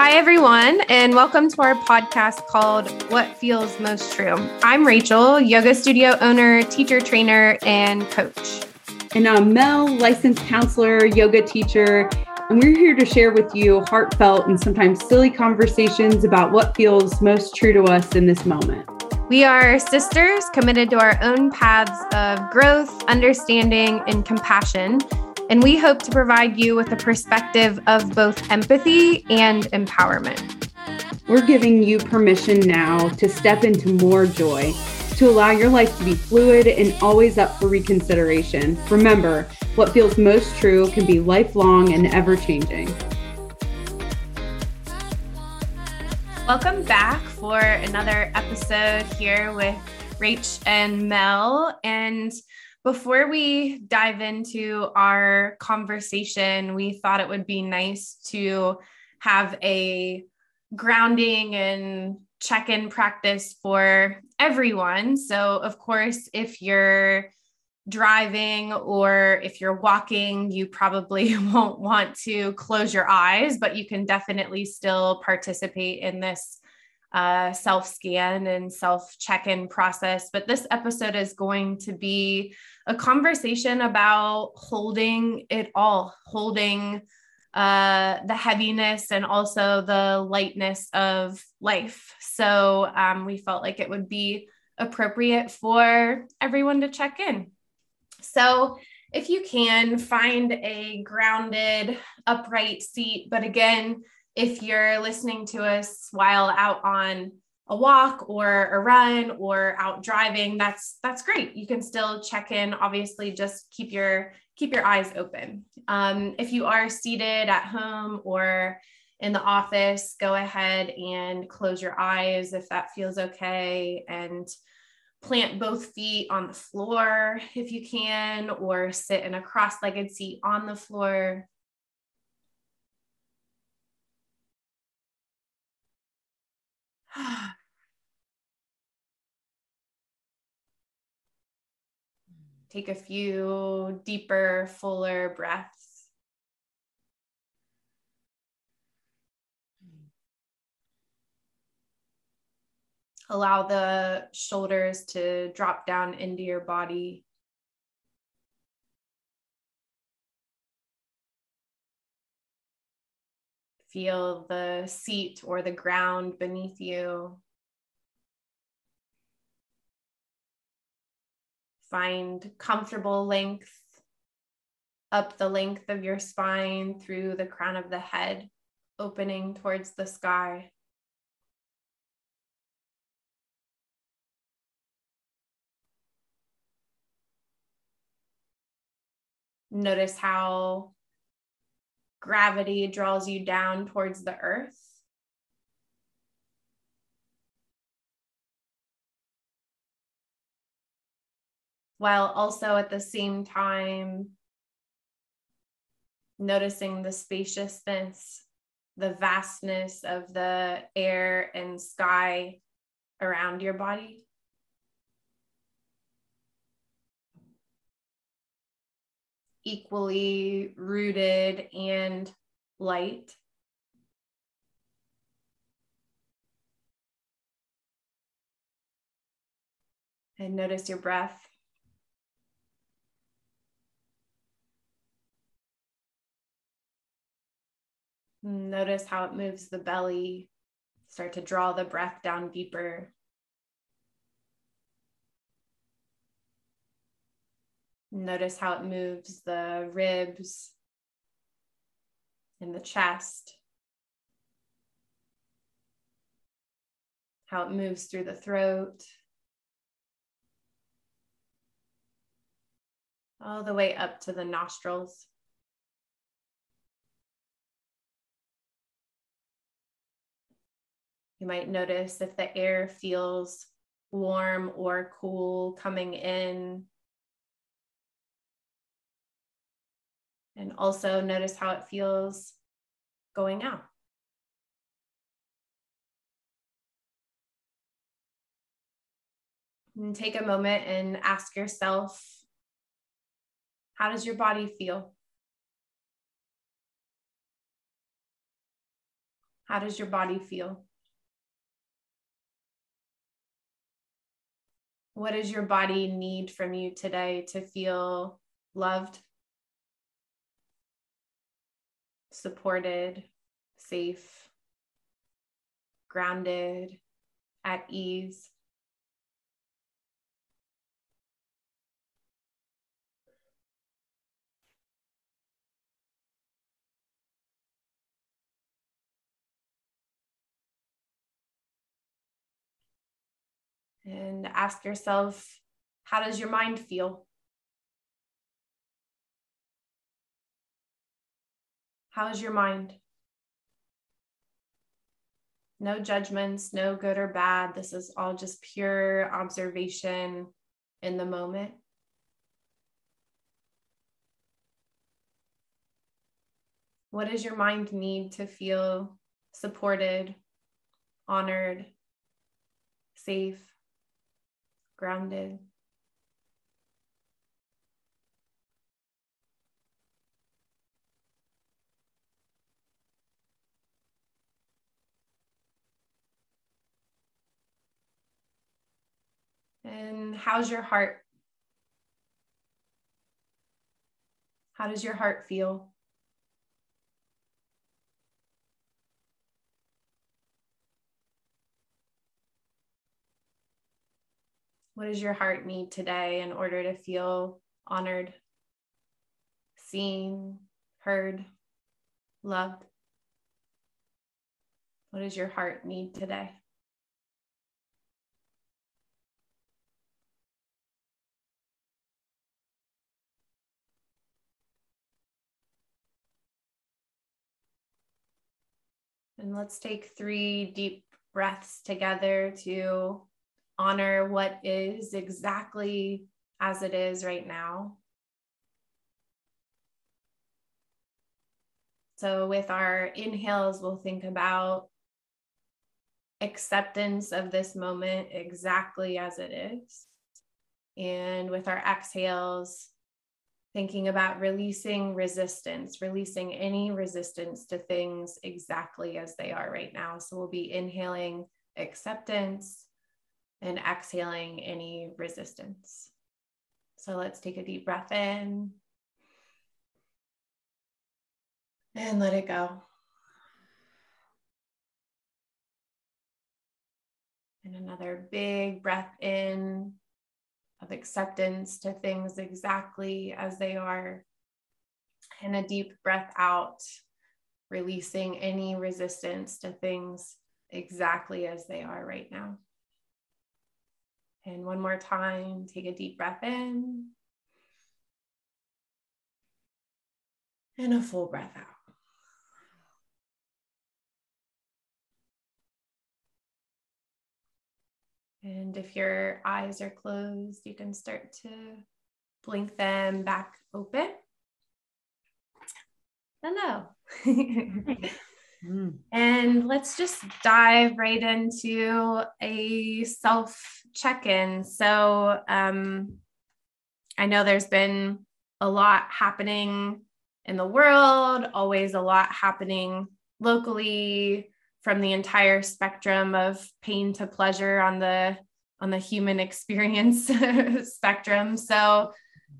Hi, everyone, and welcome to our podcast called What Feels Most True. I'm Rachel, yoga studio owner, teacher, trainer, and coach. And I'm Mel, licensed counselor, yoga teacher, and we're here to share with you heartfelt and sometimes silly conversations about what feels most true to us in this moment. We are sisters committed to our own paths of growth, understanding, and compassion. And we hope to provide you with a perspective of both empathy and empowerment. We're giving you permission now to step into more joy, to allow your life to be fluid and always up for reconsideration. Remember, what feels most true can be lifelong and ever-changing. Welcome back for another episode here with Rach and Mel. And before we dive into our conversation, we thought it would be nice to have a grounding and check-in practice for everyone. So, of course, if you're driving or if you're walking, you probably won't want to close your eyes, but you can definitely still participate in this self-scan and self-check-in process. But this episode is going to be a conversation about holding it all, holding the heaviness and also the lightness of life. So we felt like it would be appropriate for everyone to check in. So if you can, find a grounded, upright seat. But again, if you're listening to us while out on a walk or a run or out driving, that's great. You can still check in. Obviously, just keep your eyes open. If you are seated at home or in the office, go ahead and close your eyes if that feels okay, and plant both feet on the floor if you can, or sit in a cross-legged seat on the floor. Take a few deeper, fuller breaths. Allow the shoulders to drop down into your body. Feel the seat or the ground beneath you. Find comfortable length up the length of your spine through the crown of the head, opening towards the sky. Notice how gravity draws you down towards the earth. While also at the same time, noticing the spaciousness, the vastness of the air and sky around your body. Equally rooted and light. And notice your breath. Notice how it moves the belly. Start to draw the breath down deeper. Notice how it moves the ribs and the chest, how it moves through the throat, all the way up to the nostrils. You might notice if the air feels warm or cool coming in. And also notice how it feels going out. And take a moment and ask yourself, how does your body feel? How does your body feel? What does your body need from you today to feel loved, supported, safe, grounded, at ease? And ask yourself, how does your mind feel? How's your mind? No judgments, no good or bad. This is all just pure observation in the moment. What does your mind need to feel supported, honored, safe, grounded? And how's your heart? How does your heart feel? What does your heart need today in order to feel honored, seen, heard, loved? What does your heart need today? And let's take 3 deep breaths together to honor what is exactly as it is right now. So with our inhales, we'll think about acceptance of this moment exactly as it is. And with our exhales, thinking about releasing resistance, releasing any resistance to things exactly as they are right now. So we'll be inhaling acceptance and exhaling any resistance. So let's take a deep breath in and let it go. And another big breath in of acceptance to things exactly as they are. And a deep breath out, releasing any resistance to things exactly as they are right now. And one more time, take a deep breath in and a full breath out. And if your eyes are closed, you can start to blink them back open. Hello. And let's just dive right into a self check-in. So I know there's been a lot happening in the world, always a lot happening locally, from the entire spectrum of pain to pleasure on the human experience spectrum. So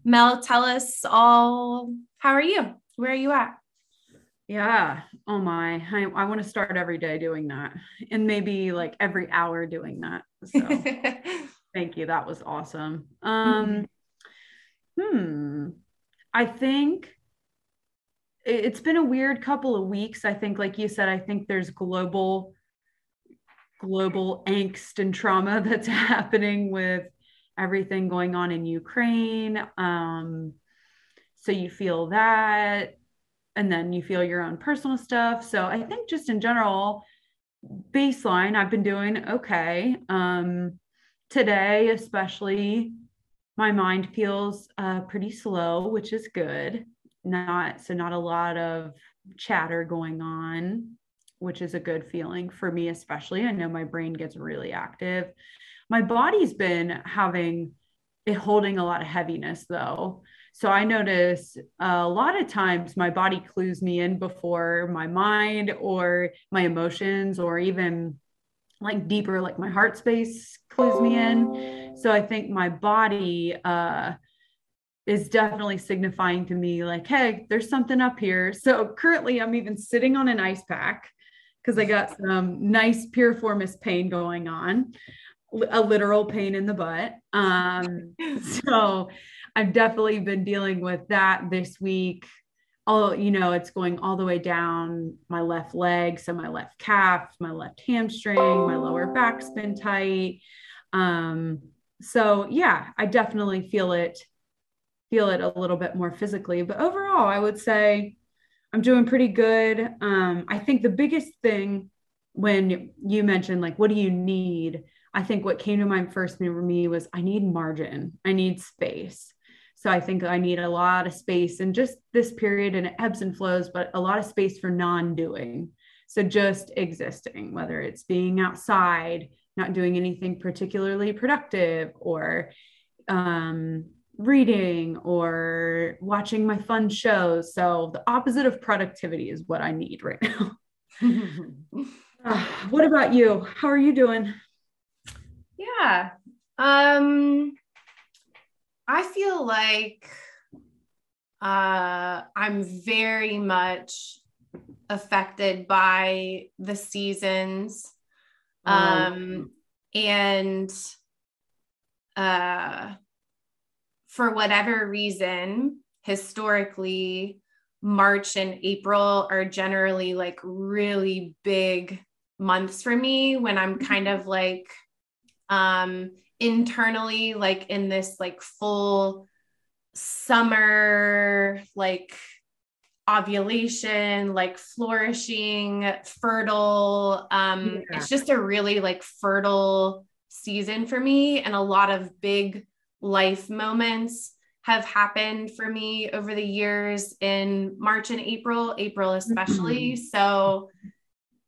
Mel, tell us all, how are you? Where are you at? Yeah. Oh my, I want to start every day doing that, and maybe like every hour doing that. So thank you. That was awesome. I think it's been a weird couple of weeks. I think, like you said, I think there's global angst and trauma that's happening with everything going on in Ukraine. So you feel that, and then you feel your own personal stuff. So I think just in general, baseline, I've been doing okay. Today, especially, my mind feels pretty slow, which is good. Not a lot of chatter going on, which is a good feeling for me, especially. I know my brain gets really active. My body's been holding a lot of heaviness though. So I notice a lot of times my body clues me in before my mind or my emotions, or even like deeper, like my heart space clues me in. So I think my body is definitely signifying to me like, hey, there's something up here. So currently I'm even sitting on an ice pack because I got some nice piriformis pain going on, a literal pain in the butt. So I've definitely been dealing with that this week. Oh, you know, it's going all the way down my left leg. So my left calf, my left hamstring, my lower back's been tight. So yeah, I definitely feel it a little bit more physically, but overall I would say I'm doing pretty good. I think the biggest thing when you mentioned like, what do you need? I think what came to mind first for me was I need margin. I need space. So I think I need a lot of space and just this period, and it ebbs and flows, but a lot of space for non-doing. So just existing, whether it's being outside, not doing anything particularly productive, or reading or watching my fun shows. So the opposite of productivity is what I need right now. What about you? How are you doing? Yeah. I feel like I'm very much affected by the seasons. And for whatever reason, historically, March and April are generally like really big months for me when I'm kind of like internally, like in this like full summer, like ovulation, like flourishing, fertile. Yeah. It's just a really like fertile season for me. And a lot of big life moments have happened for me over the years in March and April especially. Mm-hmm. So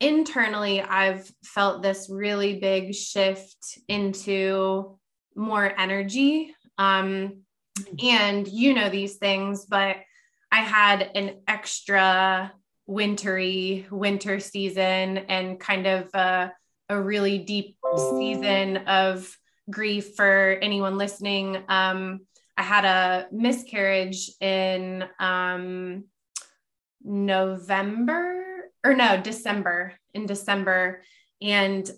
internally, I've felt this really big shift into more energy. And you know these things, but I had an extra winter season and kind of a really deep season of grief for anyone listening. I had a miscarriage in December. And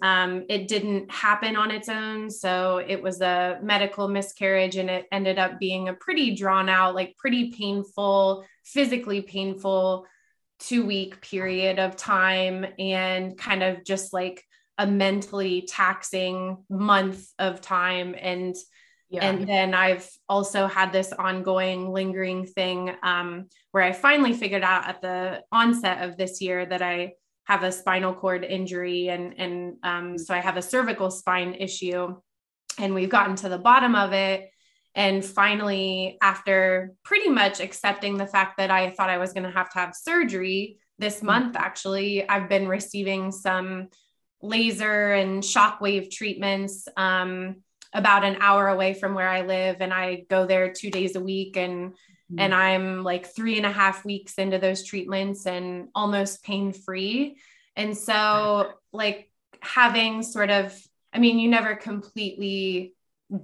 it didn't happen on its own. So it was a medical miscarriage, and it ended up being a pretty drawn out, like pretty painful, physically painful 2-week period of time, and kind of just like a mentally taxing month of time. And then I've also had this ongoing lingering thing where I finally figured out at the onset of this year that I have a spinal cord injury. And so I have a cervical spine issue, and we've gotten to the bottom of it. And finally, after pretty much accepting the fact that I thought I was going to have surgery this month, actually, I've been receiving some laser and shockwave treatments, about an hour away from where I live. And I go there 2 days a week, and I'm like 3.5 weeks into those treatments and almost pain-free. And so like having sort of, I mean, you never completely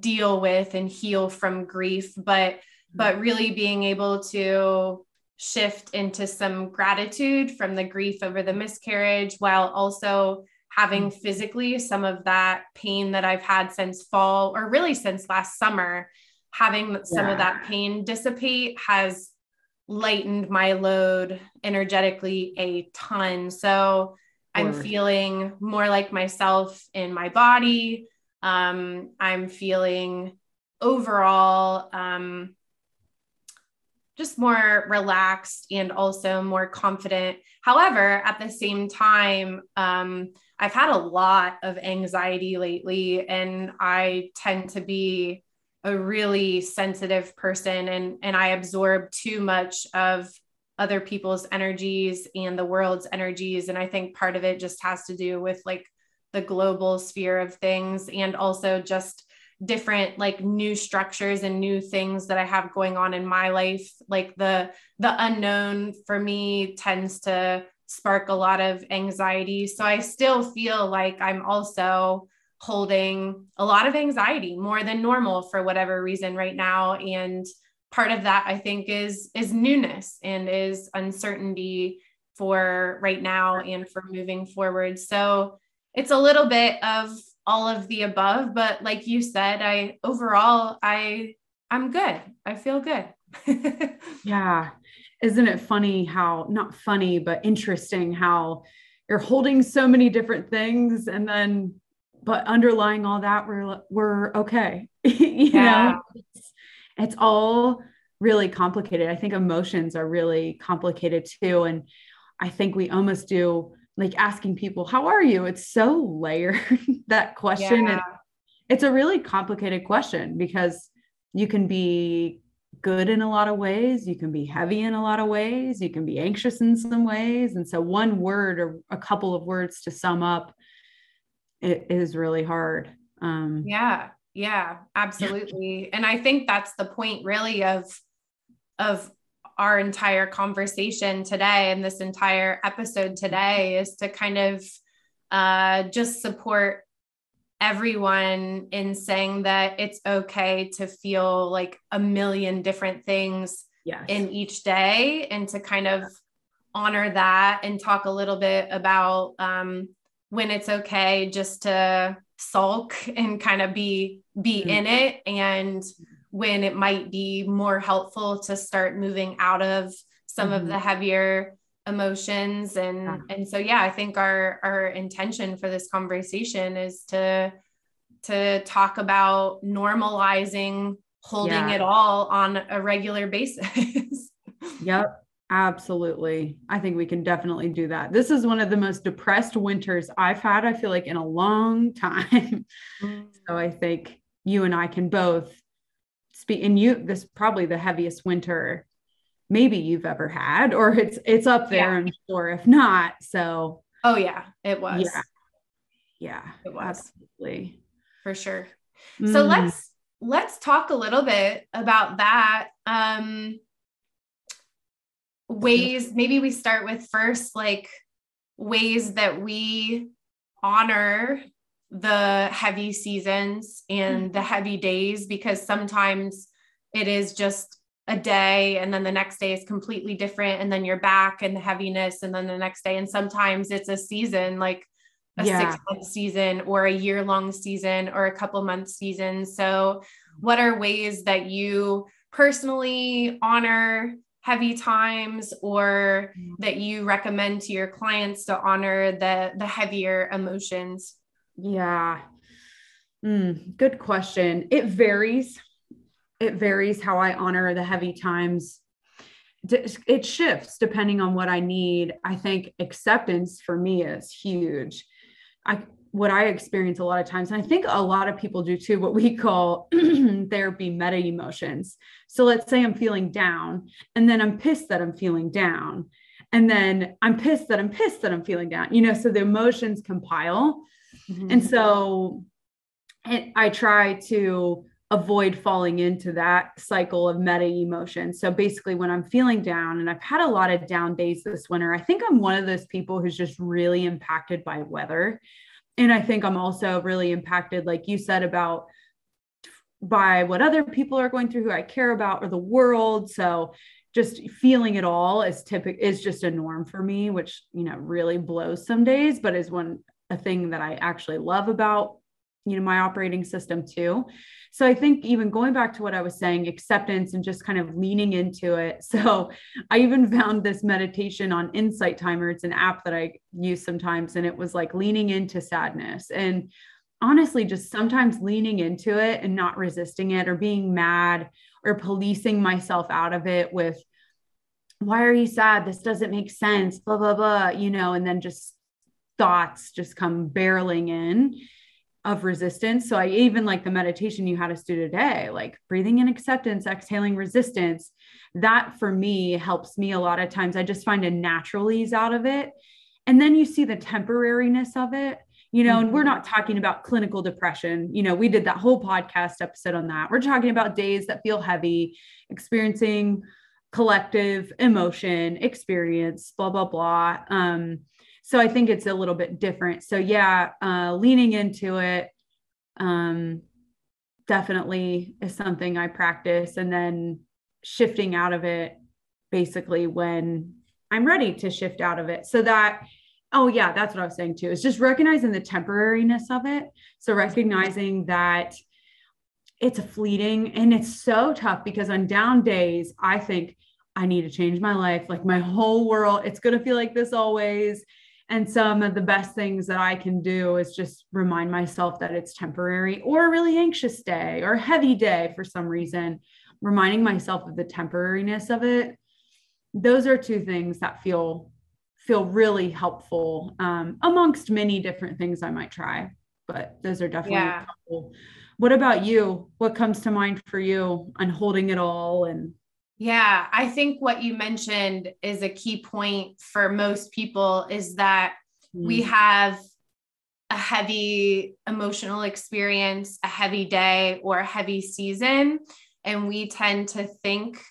deal with and heal from grief, but really being able to shift into some gratitude from the grief over the miscarriage, while also having physically some of that pain that I've had since fall, or really since last summer, having some of that pain dissipate has lightened my load energetically a ton. So I'm feeling more like myself in my body. I'm feeling overall, just more relaxed and also more confident. However, at the same time, I've had a lot of anxiety lately, and I tend to be a really sensitive person, and I absorb too much of other people's energies and the world's energies. And I think part of it just has to do with like the global sphere of things, and also just different like new structures and new things that I have going on in my life. Like the unknown for me tends to spark a lot of anxiety. So I still feel like I'm also holding a lot of anxiety, more than normal for whatever reason right now. And part of that, I think, is newness and is uncertainty for right now and for moving forward. So it's a little bit of all of the above, but like you said, I'm good. I feel good. Yeah. Isn't it funny how, not funny, but interesting how you're holding so many different things, and then, but underlying all that, we're okay. you know, it's all really complicated. I think emotions are really complicated too. And I think we almost do like asking people, how are you? It's so layered, that question. Yeah. It's a really complicated question because you can be good in a lot of ways. You can be heavy in a lot of ways. You can be anxious in some ways. And so one word or a couple of words to sum up, it is really hard. Yeah, absolutely. And I think that's the point really of our entire conversation today and this entire episode today is to kind of just support everyone in saying that it's okay to feel like a million different things in each day, and to kind of honor that and talk a little bit about when it's okay just to sulk and kind of be in it, and when it might be more helpful to start moving out of some of the heavier emotions. And so, I think our intention for this conversation is to talk about normalizing holding it all on a regular basis. Yep. Absolutely. I think we can definitely do that. This is one of the most depressed winters I've had, I feel like, in a long time. So I think you and I can both speak, and this is probably the heaviest winter maybe you've ever had, or it's up there, I'm sure, if not. So. Oh yeah, it was. Yeah. It was. Absolutely. For sure. So let's talk a little bit about that. Ways, maybe we start with first, like ways that we honor the heavy seasons and the heavy days, because sometimes it is just a day and then the next day is completely different. And then you're back in the heaviness and then the next day. And sometimes it's a season, like a 6-month season or a year-long season or a couple month season. So what are ways that you personally honor heavy times, or that you recommend to your clients to honor the heavier emotions? Yeah. Good question. It varies. It varies how I honor the heavy times. It shifts depending on what I need. I think acceptance for me is huge. What I experience a lot of times, and I think a lot of people do too, what we call therapy meta emotions. So let's say I'm feeling down, and then I'm pissed that I'm feeling down. And then I'm pissed that I'm pissed that I'm feeling down, so the emotions compile. And so I try to avoid falling into that cycle of meta emotion. So basically when I'm feeling down, and I've had a lot of down days this winter, I think I'm one of those people who's just really impacted by weather. And I think I'm also really impacted, like you said, by what other people are going through, who I care about, or the world. So just feeling it all is just a norm for me, which, really blows some days, but is a thing that I actually love about, my operating system too. So I think even going back to what I was saying, acceptance and just kind of leaning into it. So I even found this meditation on Insight Timer. It's an app that I use sometimes. And it was like leaning into sadness, and honestly, just sometimes leaning into it and not resisting it or being mad or policing myself out of it with, why are you sad? This doesn't make sense, blah, blah, blah, and then just thoughts just come barreling in of resistance. So I even like the meditation you had us do today, like breathing in acceptance, exhaling resistance. That for me helps me a lot of times. I just find a natural ease out of it. And then you see the temporariness of it. you know, and we're not talking about clinical depression. You know, we did that whole podcast episode on that. We're talking about days that feel heavy, experiencing collective emotion, experience, blah, blah, blah. So I think it's a little bit different. So yeah, leaning into it definitely is something I practice, and then shifting out of it basically when I'm ready to shift out of it. So that, oh yeah, that's what I was saying too, is just recognizing the temporariness of it. So recognizing that it's a fleeting, and it's so tough because on down days, I think I need to change my life. Like my whole world, it's going to feel like this always. And some of the best things that I can do is just remind myself that it's temporary, or a really anxious day or a heavy day for some reason, reminding myself of the temporariness of it. Those are two things that feel really helpful, amongst many different things I might try, but those are definitely helpful. What about you? What comes to mind for you on holding it all? And yeah, I think what you mentioned is a key point for most people, is that we have a heavy emotional experience, a heavy day or a heavy season, and we tend to think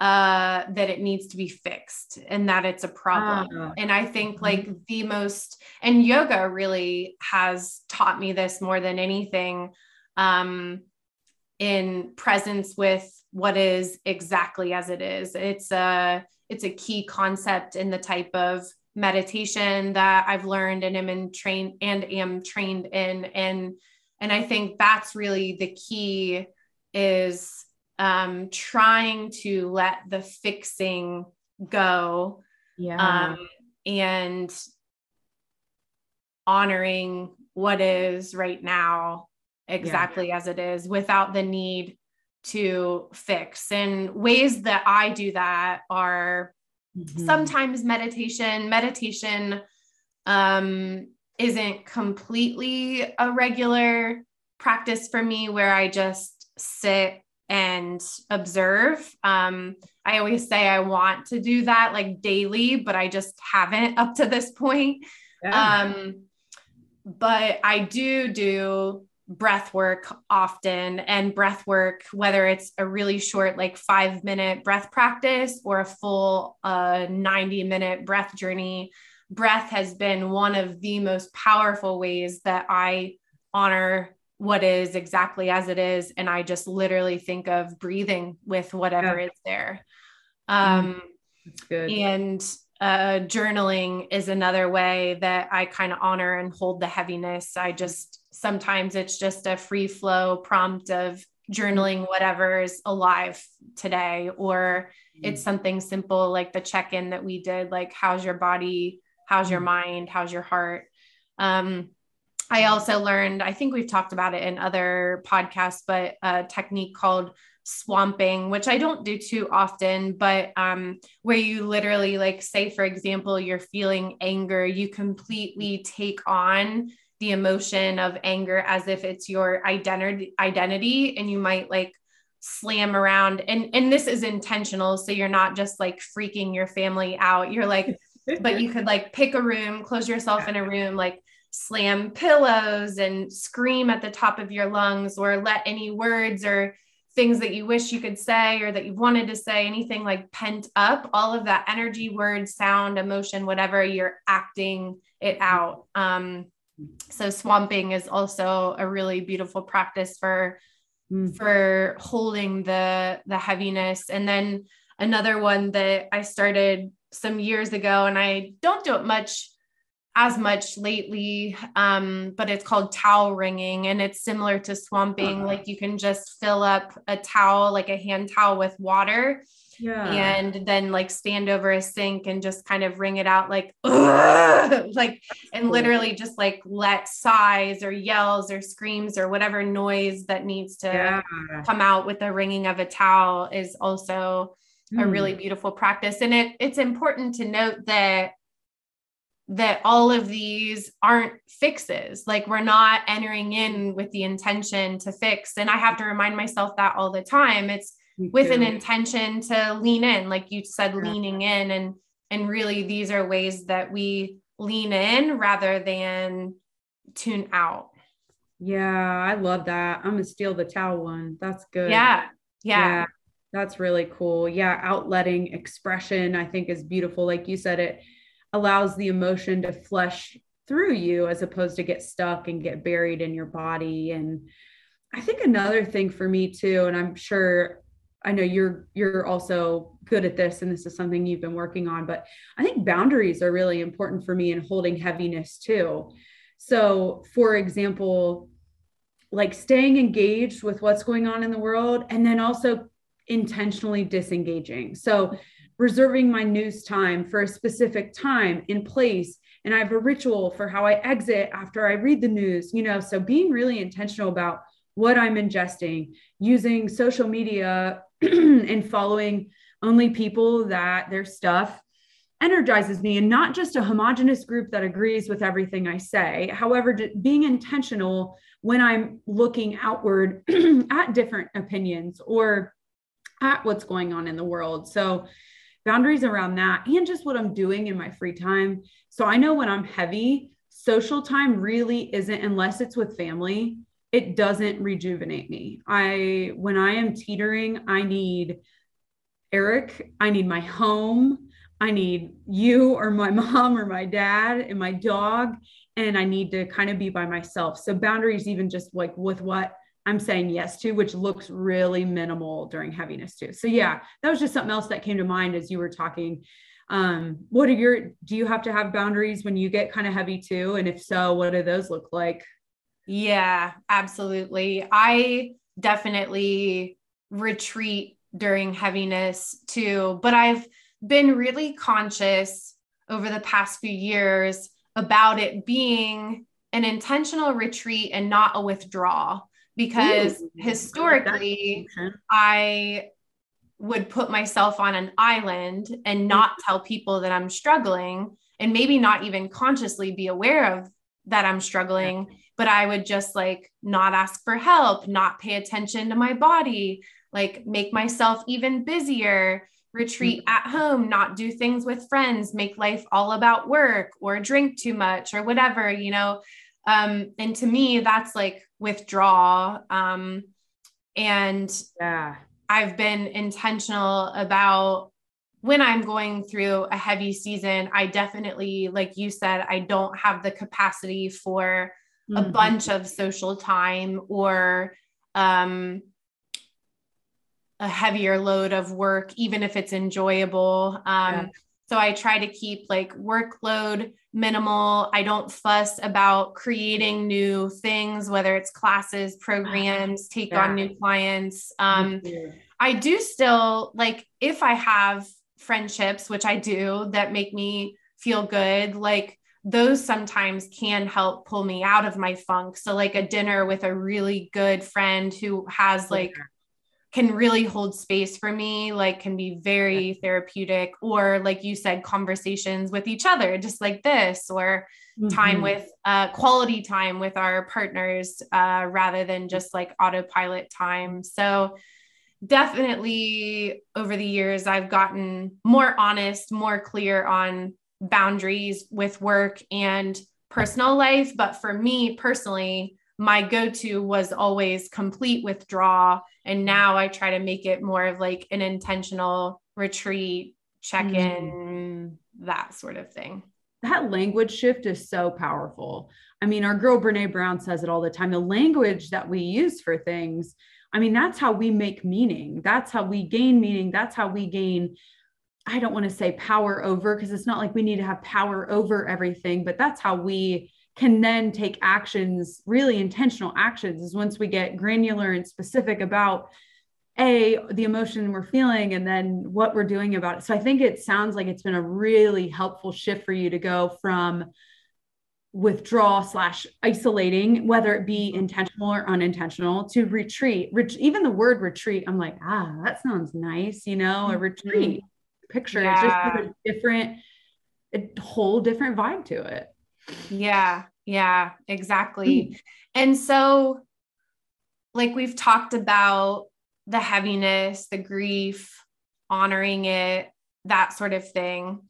that it needs to be fixed and that it's a problem. And I think like the most, and yoga really has taught me this more than anything, in presence with what is exactly as it is. It's a key concept in the type of meditation that I've learned and am trained in. And I think that's really the key, is, trying to let the fixing go, and honoring what is right now exactly as it is, without the need to fix. And ways that I do that are sometimes meditation, isn't completely a regular practice for me, where I just sit and observe. I always say I want to do that like daily, but I just haven't up to this point. But I do breath work often, and breath work, whether it's a really short, like 5-minute breath practice or a full 90-minute breath journey. Breath has been one of the most powerful ways that I honor what is exactly as it is. And I just literally think of breathing with whatever is there. That's good. And journaling is another way that I kind of honor and hold the heaviness. I just, sometimes it's just a free flow prompt of journaling whatever's alive today, or it's something simple like the check-in that we did, like how's your body, how's your mind, how's your heart. I also learned, I think we've talked about it in other podcasts, but a technique called swamping, which I don't do too often, but where you literally, like, say, for example, you're feeling anger, you completely take on the emotion of anger as if it's your identity. And you might like slam around, and this is intentional. So you're not just like freaking your family out. You're like, but you could like pick a room, close yourself in a room, like slam pillows and scream at the top of your lungs, or let any words or things that you wish you could say or that you wanted to say, anything like pent up, all of that energy, word, sound, emotion, whatever, you're acting it out. So swamping is also a really beautiful practice for holding the heaviness. And then another one that I started some years ago, and I don't do it as much lately. But it's called towel wringing, and it's similar to swamping. Like you can just fill up a towel, like a hand towel, with water and then like stand over a sink and just kind of wring it out. Like, like, and literally just like let sighs or yells or screams or whatever noise that needs to come out with the wringing of a towel is also a really beautiful practice. And it's important to note that all of these aren't fixes. Like we're not entering in with the intention to fix. And I have to remind myself that all the time. It's with an intention to lean in, like you said, leaning in, and really these are ways that we lean in rather than tune out. Yeah, I love that. I'm gonna steal the towel one. That's good. Yeah. That's really cool. Yeah. Outletting expression, I think, is beautiful. Like you said, it allows the emotion to flush through you as opposed to get stuck and get buried in your body. And I think another thing for me too, and I'm sure, I know you're also good at this, and this is something you've been working on, but I think boundaries are really important for me in holding heaviness too. So for example, like staying engaged with what's going on in the world, and then also intentionally disengaging. So reserving my news time for a specific time and place. And I have a ritual for how I exit after I read the news, so being really intentional about what I'm ingesting, using social media and following only people that their stuff energizes me, and not just a homogenous group that agrees with everything I say. However, being intentional when I'm looking outward at different opinions or at what's going on in the world. So boundaries around that, and just what I'm doing in my free time. So I know when I'm heavy, social time really isn't, unless it's with family, it doesn't rejuvenate me. When I am teetering, I need Eric, I need my home, I need you or my mom or my dad and my dog, and I need to kind of be by myself. So boundaries, even just like with what I'm saying yes to, which looks really minimal during heaviness too. So yeah, that was just something else that came to mind as you were talking. Do you have to have boundaries when you get kind of heavy too? And if so, what do those look like? Yeah, absolutely. I definitely retreat during heaviness too, but I've been really conscious over the past few years about it being an intentional retreat and not a withdrawal. Because historically, I would put myself on an island and not tell people that I'm struggling, and maybe not even consciously be aware of that I'm struggling, but I would just like not ask for help, not pay attention to my body, like make myself even busier, retreat at home, not do things with friends, make life all about work or drink too much or whatever, and to me, that's like withdrawal. I've been intentional about when I'm going through a heavy season. I definitely, like you said, I don't have the capacity for a bunch of social time or, a heavier load of work, even if it's enjoyable. So I try to keep like workload minimal. I don't fuss about creating new things, whether it's classes, programs, take on new clients. I do still, like, if I have friendships, which I do, that make me feel good, like those sometimes can help pull me out of my funk. So like a dinner with a really good friend who has like can really hold space for me, like can be very therapeutic, or like you said, conversations with each other, just like this, or time with quality time with our partners, rather than just like autopilot time. So definitely over the years, I've gotten more honest, more clear on boundaries with work and personal life. But for me personally, my go-to was always complete withdrawal. And now I try to make it more of like an intentional retreat, check-in, that sort of thing. That language shift is so powerful. I mean, our girl Brené Brown says it all the time, the language that we use for things. I mean, that's how we make meaning. That's how we gain meaning. That's how we gain, I don't want to say power over, because it's not like we need to have power over everything, but that's how we can then take actions, really intentional actions, is once we get granular and specific about the emotion we're feeling and then what we're doing about it. So I think it sounds like it's been a really helpful shift for you to go from withdrawal/isolating, whether it be intentional or unintentional, to retreat, which even the word retreat, I'm like, that sounds nice. A retreat picture, just a whole different vibe to it. Yeah, exactly. And so like we've talked about the heaviness, the grief, honoring it, that sort of thing.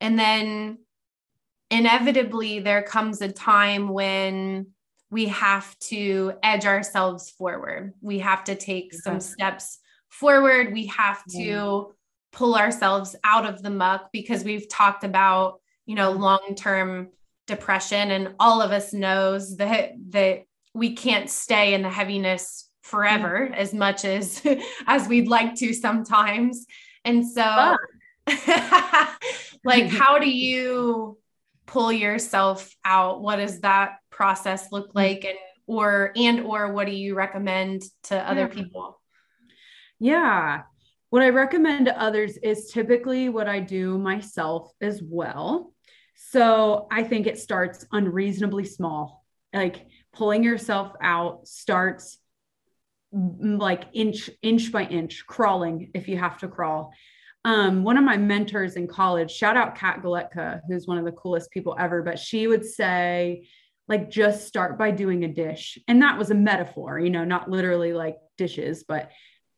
And then inevitably there comes a time when we have to edge ourselves forward. We have to take some steps forward. We have to pull ourselves out of the muck, because we've talked about, you know, long-term depression, and all of us knows that we can't stay in the heaviness forever as much as we'd like to sometimes. And so like, how do you pull yourself out? What does that process look like? Or what do you recommend to other people? Yeah. What I recommend to others is typically what I do myself as well. So I think it starts unreasonably small. Like, pulling yourself out starts like inch by inch, crawling if you have to crawl. One of my mentors in college, shout out Kat Galetka, who's one of the coolest people ever, but she would say, like, just start by doing a dish. And that was a metaphor, you know, not literally like dishes, but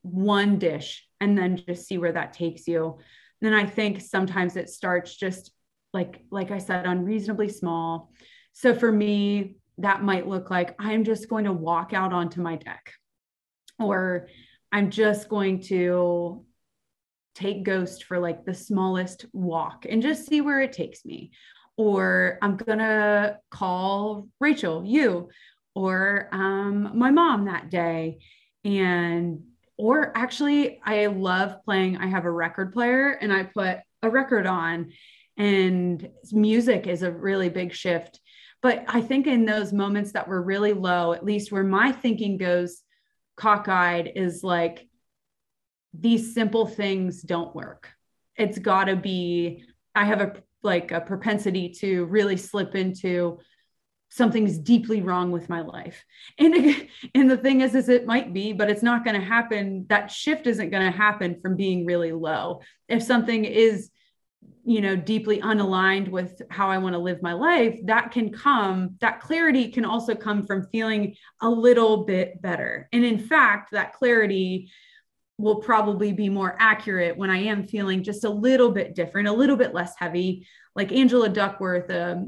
one dish, and then just see where that takes you. And then I think sometimes it starts just like I said, unreasonably small. So for me, that might look like, I'm just going to walk out onto my deck, or I'm just going to take Ghost for like the smallest walk and just see where it takes me. Or I'm going to call Rachel, you, or my mom that day. Or actually, I love playing. I have a record player and I put a record on, and music is a really big shift. But I think in those moments that were really low, at least where my thinking goes cockeyed, is like, these simple things don't work. It's gotta be, I have a propensity to really slip into something's deeply wrong with my life. And the thing is it might be, but it's not going to happen. That shift isn't going to happen from being really low. If something is, you know, deeply unaligned with how I want to live my life, that clarity can also come from feeling a little bit better. And in fact, that clarity will probably be more accurate when I am feeling just a little bit different, a little bit less heavy. Like Angela Duckworth, a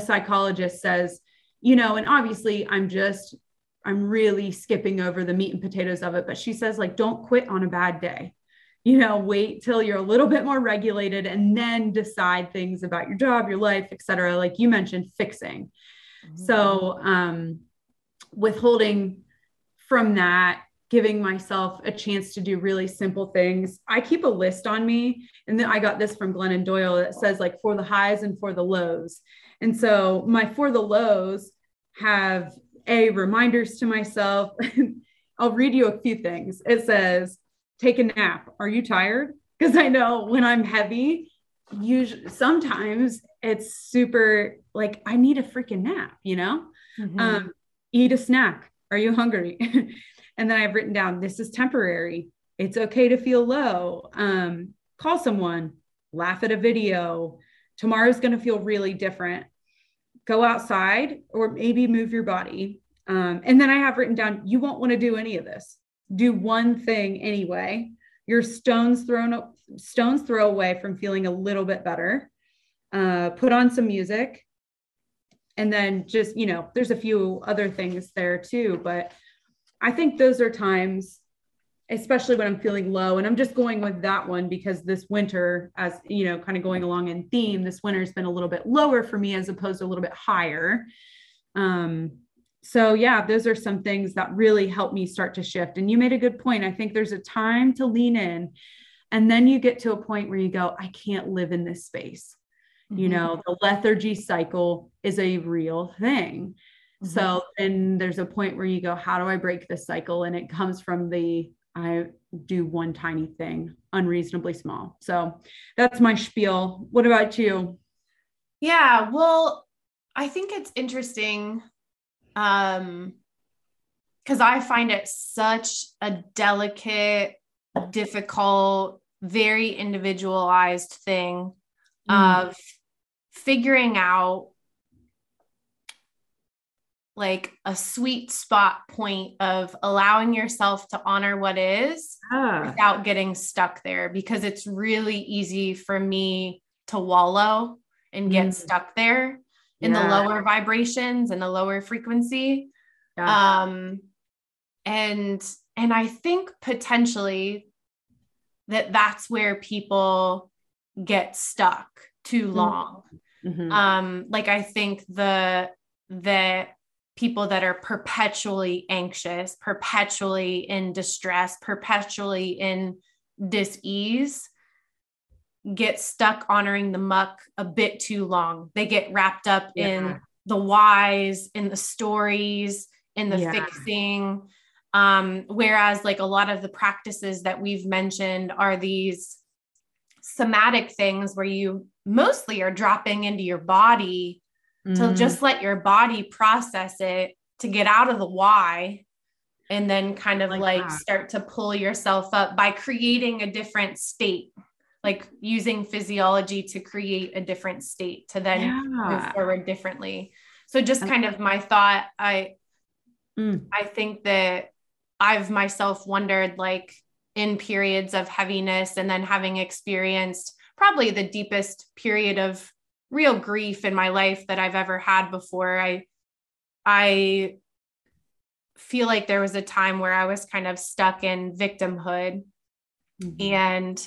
psychologist, says, you know, and obviously I'm really skipping over the meat and potatoes of it, but she says, like, don't quit on a bad day, you know, wait till you're a little bit more regulated and then decide things about your job, your life, et cetera. Like you mentioned, fixing. Mm-hmm. So withholding from that, giving myself a chance to do really simple things. I keep a list on me. And then I got this from Glennon Doyle that says, like, for the highs and for the lows. And so my for the lows have reminders to myself. I'll read you a few things. It says, take a nap. Are you tired? Because I know when I'm heavy, sometimes it's super like, I need a freaking nap, you know? Mm-hmm. Eat a snack. Are you hungry? And then I've written down, this is temporary. It's okay to feel low. Call someone, laugh at a video. Tomorrow's going to feel really different. Go outside, or maybe move your body. And then I have written down, you won't want to do any of this. Do one thing anyway. You're stone's throw away from feeling a little bit better. Put on some music. And then just, you know, there's a few other things there too, but I think those are times, especially when I'm feeling low, and I'm just going with that one because this winter, as you know, kind of going along in theme, this winter has been a little bit lower for me as opposed to a little bit higher. So yeah, those are some things that really help me start to shift. And you made a good point. I think there's a time to lean in, and then you get to a point where you go, I can't live in this space. Mm-hmm. You know, the lethargy cycle is a real thing. So then there's a point where you go, how do I break this cycle? And it comes from I do one tiny thing, unreasonably small. So that's my spiel. What about you? Yeah, well, I think it's interesting because I find it such a delicate, difficult, very individualized thing of figuring out like a sweet spot point of allowing yourself to honor what is without getting stuck there, because it's really easy for me to wallow and get stuck there in the lower vibrations and the lower frequency. Yeah. And I think potentially that that's where people get stuck too long. Mm-hmm. Like I think the people that are perpetually anxious, perpetually in distress, perpetually in dis-ease get stuck honoring the muck a bit too long. They get wrapped up in the whys, in the stories, in the fixing. Whereas like a lot of the practices that we've mentioned are these somatic things where you mostly are dropping into your body to just let your body process it, to get out of the why, and then kind of like start to pull yourself up by creating a different state, like using physiology to create a different state to then move forward differently. So just kind of my thought, I think that I've myself wondered, like in periods of heaviness and then having experienced probably the deepest period of real grief in my life that I've ever had before. I feel like there was a time where I was kind of stuck in victimhood and,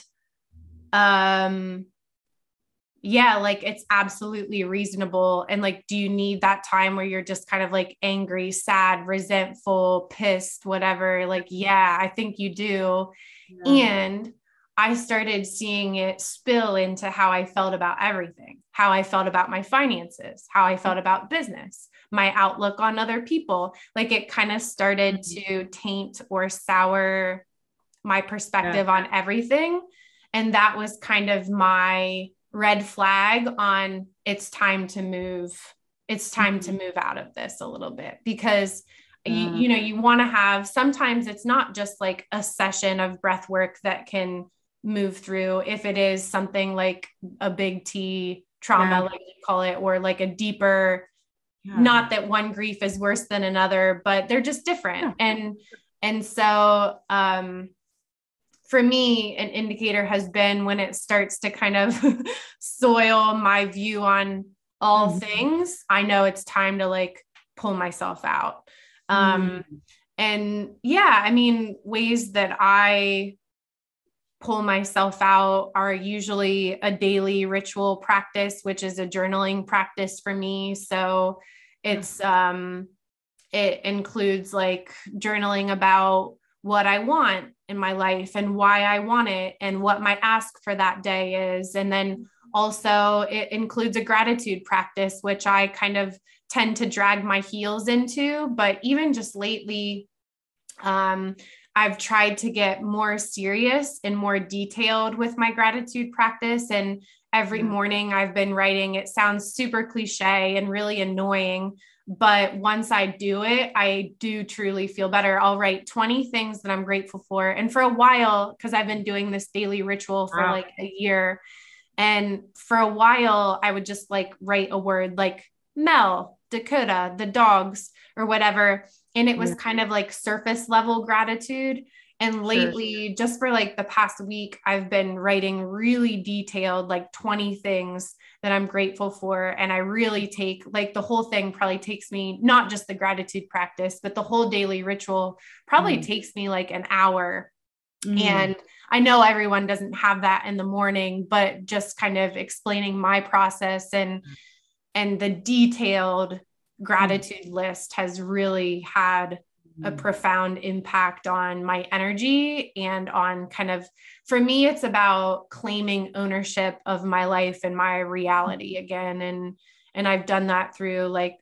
like it's absolutely reasonable. And like, do you need that time where you're just kind of like angry, sad, resentful, pissed, whatever? Like, yeah, I think you do. Yeah. And I started seeing it spill into how I felt about everything, how I felt about my finances, how I felt about business, my outlook on other people. Like it kind of started to taint or sour my perspective on everything. And that was kind of my red flag on it's time to move. It's time to move out of this a little bit, because you know, you want to have, sometimes it's not just like a session of breath work that can move through. If it is something like a big T trauma, like you call it, or like a deeper, not that one grief is worse than another, but they're just different. Yeah. And so, for me, an indicator has been when it starts to kind of soil my view on all things. I know it's time to like pull myself out. And yeah, I mean, ways that I pull myself out are usually a daily ritual practice, which is a journaling practice for me. So it's, it includes like journaling about what I want in my life and why I want it and what my ask for that day is. And then also it includes a gratitude practice, which I kind of tend to drag my heels into, but even just lately, I've tried to get more serious and more detailed with my gratitude practice. And every morning I've been writing, it sounds super cliche and really annoying, but once I do it, I do truly feel better. I'll write 20 things that I'm grateful for. And for a while, because I've been doing this daily ritual for like a year. And for a while, I would just like write a word like Mel, Dakota, the dogs, or whatever. And it was kind of like surface level gratitude. And lately, just for like the past week, I've been writing really detailed, like 20 things that I'm grateful for. And I really take like the whole thing probably takes me, not just the gratitude practice, but the whole daily ritual probably takes me like an hour. And I know everyone doesn't have that in the morning, but just kind of explaining my process and the detailed gratitude list has really had a profound impact on my energy and on kind of, for me, it's about claiming ownership of my life and my reality again. And I've done that through like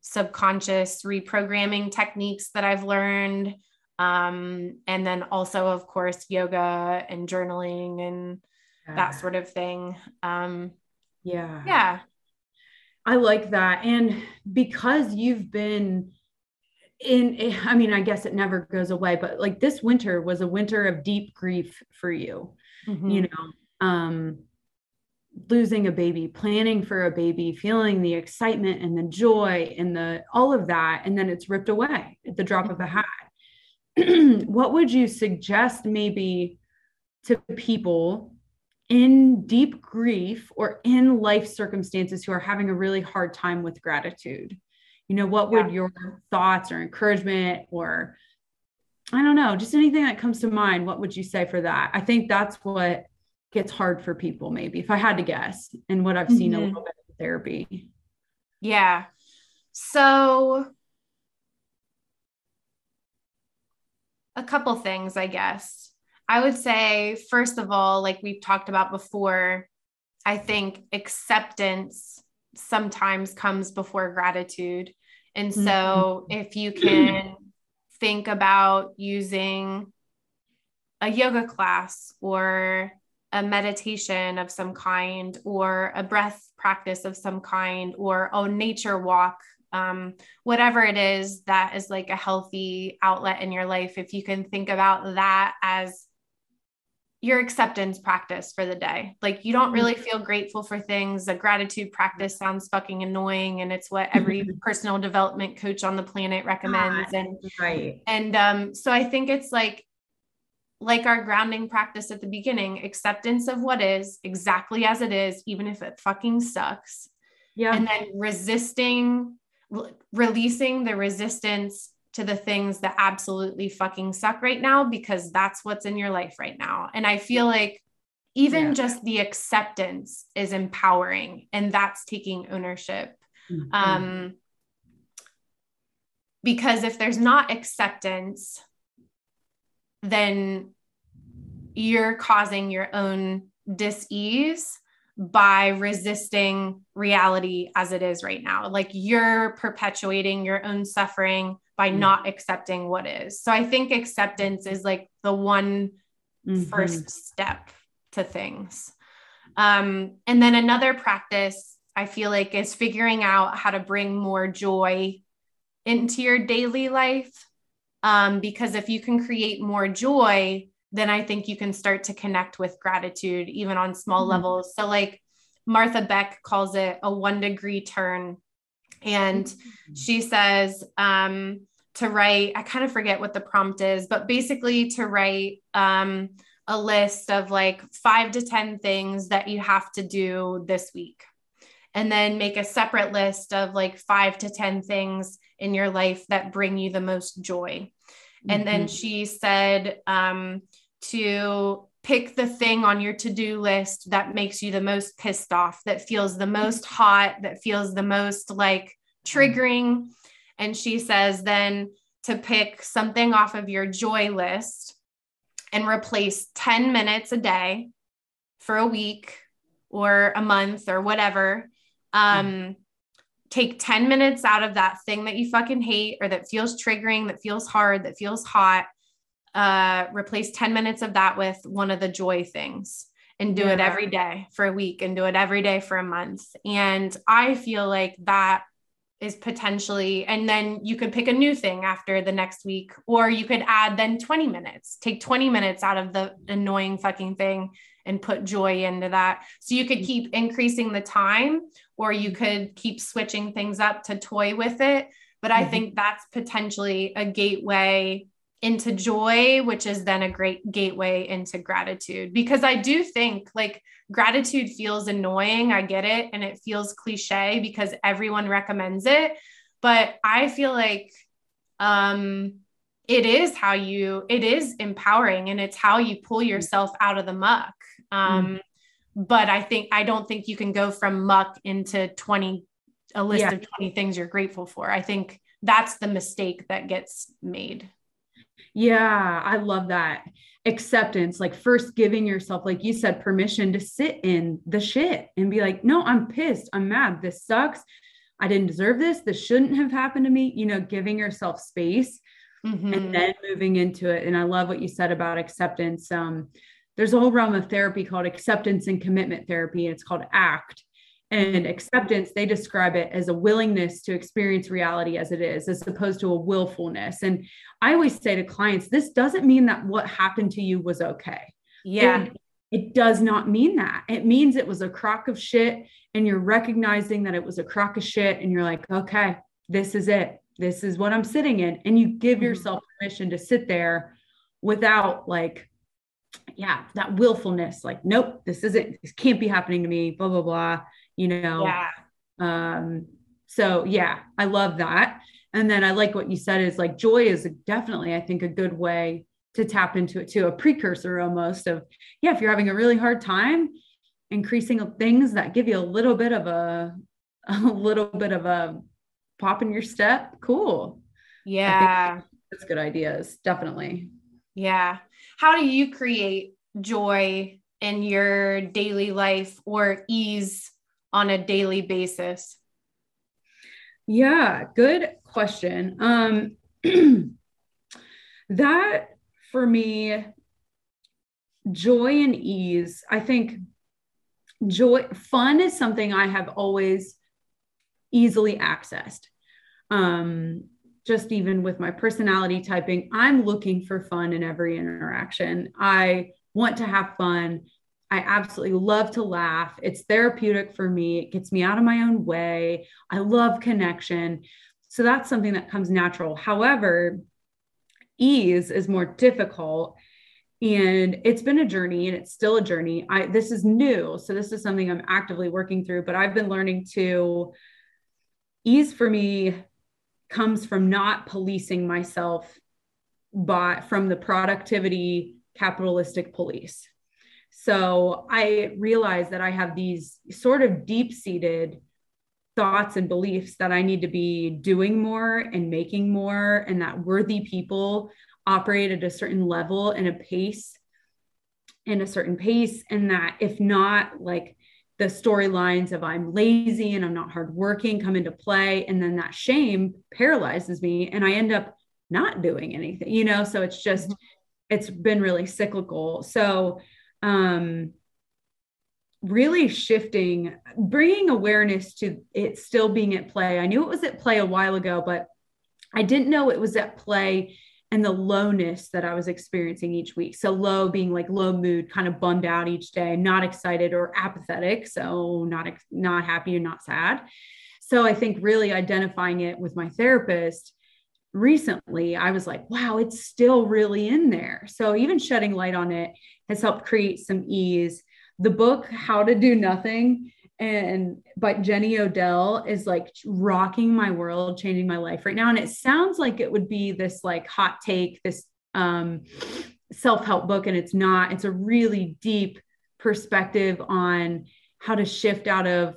subconscious reprogramming techniques that I've learned. And then also of course, yoga and journaling and that sort of thing. Yeah. I like that. And because you've been I mean, I guess it never goes away, but like this winter was a winter of deep grief for you, you know, losing a baby, planning for a baby, feeling the excitement and the joy and the, all of that. And then it's ripped away at the drop of a hat. What would you suggest maybe to people in deep grief or in life circumstances who are having a really hard time with gratitude? You know, what would your thoughts or encouragement or, I don't know, just anything that comes to mind, what would you say for that? I think that's what gets hard for people, maybe, if I had to guess, and what I've seen a little bit in therapy. Yeah. So a couple things, I guess. I would say, first of all, like we've talked about before, I think acceptance sometimes comes before gratitude. And so if you can think about using a yoga class or a meditation of some kind, or a breath practice of some kind, or a nature walk, whatever it is that is like a healthy outlet in your life. If you can think about that as your acceptance practice for the day, like you don't really feel grateful for things. A gratitude practice sounds fucking annoying, and it's what every personal development coach on the planet recommends. So I think it's like our grounding practice at the beginning, acceptance of what is exactly as it is, even if it fucking sucks. Yeah. And then releasing the resistance to the things that absolutely fucking suck right now, because that's what's in your life right now. And I feel like even just the acceptance is empowering, and that's taking ownership. Because if there's not acceptance, then you're causing your own dis-ease by resisting reality as it is right now. Like you're perpetuating your own suffering by not accepting what is. So I think acceptance is like the one first step to things. And then another practice I feel like is figuring out how to bring more joy into your daily life. Because if you can create more joy, then I think you can start to connect with gratitude, even on small levels. So like Martha Beck calls it a 1 degree turn. And she says, to write, I kind of forget what the prompt is, but basically to write, a list of like 5 to 10 things that you have to do this week. And then make a separate list of like 5 to 10 things in your life that bring you the most joy. And then she said, to pick the thing on your to-do list that makes you the most pissed off, that feels the most hot, that feels the most like triggering. And she says then to pick something off of your joy list and replace 10 minutes a day for a week or a month or whatever. Take 10 minutes out of that thing that you fucking hate, or that feels triggering, that feels hard, that feels hot, replace 10 minutes of that with one of the joy things, and do it every day for a week, and do it every day for a month. And I feel like that is potentially, and then you could pick a new thing after the next week, or you could add then 20 minutes, take 20 minutes out of the annoying fucking thing and put joy into that. So you could keep increasing the time, or you could keep switching things up to toy with it. But I think that's potentially a gateway into joy, which is then a great gateway into gratitude, because I do think like gratitude feels annoying. I get it. And it feels cliche because everyone recommends it, but I feel like, it is empowering, and it's how you pull yourself out of the muck. But I don't think you can go from muck into a list of 20 things you're grateful for. I think that's the mistake that gets made. Yeah. I love that. Acceptance, like first giving yourself, like you said, permission to sit in the shit and be like, no, I'm pissed. I'm mad. This sucks. I didn't deserve this. This shouldn't have happened to me. You know, giving yourself space. And then moving into it. And I love what you said about acceptance. There's a whole realm of therapy called acceptance and commitment therapy, and it's called ACT. And acceptance, they describe it as a willingness to experience reality as it is, as opposed to a willfulness. And I always say to clients, this doesn't mean that what happened to you was okay. Yeah. It does not mean that. It means it was a crock of shit, and you're recognizing that it was a crock of shit, and you're like, okay, this is it. This is what I'm sitting in. And you give yourself permission to sit there without like yeah, that willfulness, like, nope, this isn't, this can't be happening to me, blah, blah, blah, you know? Yeah. So yeah, I love that. And then I like what you said is like, joy is definitely, I think, a good way to tap into it too, a precursor almost of, yeah, if you're having a really hard time, increasing things that give you a little bit of a pop in your step. Cool. Yeah. That's good ideas. Definitely. Yeah. How do you create joy in your daily life or ease on a daily basis? Yeah. Good question. That for me, joy and ease, I think joy, fun is something I have always easily accessed. Just even with my personality typing, I'm looking for fun in every interaction. I want to have fun. I absolutely love to laugh. It's therapeutic for me. It gets me out of my own way. I love connection. So that's something that comes natural. However, ease is more difficult, and it's been a journey, and it's still a journey. This is new. So this is something I'm actively working through, but I've been learning to ease for me comes from not policing myself from the productivity capitalistic police. So I realize that I have these sort of deep-seated thoughts and beliefs that I need to be doing more and making more, and that worthy people operate at a certain level and a certain pace. And that if not, like, the storylines of I'm lazy and I'm not hardworking come into play. And then that shame paralyzes me and I end up not doing anything, you know? So it's just, it's been really cyclical. So really shifting, bringing awareness to it still being at play. I knew it was at play a while ago, but I didn't know it was at play and the lowness that I was experiencing each week. So low being like low mood, kind of bummed out each day, not excited or apathetic. So not happy and not sad. So I think really identifying it with my therapist recently, I was like, wow, it's still really in there. So even shedding light on it has helped create some ease. The book, How to Do Nothing, and by Jenny Odell, is like rocking my world, changing my life right now. And it sounds like it would be this like hot take, this self-help book. And it's not, it's a really deep perspective on how to shift out of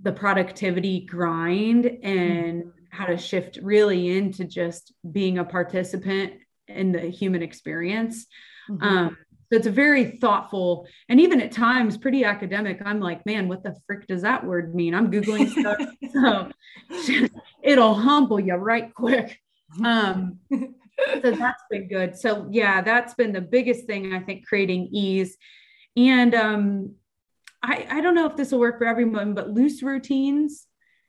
the productivity grind and how to shift really into just being a participant in the human experience. Mm-hmm. So it's a very thoughtful and even at times pretty academic. I'm like, man, what the frick does that word mean? I'm Googling stuff. So it'll humble you right quick. So that's been good. So yeah, that's been the biggest thing, I think, creating ease. And I don't know if this will work for everyone, but loose routines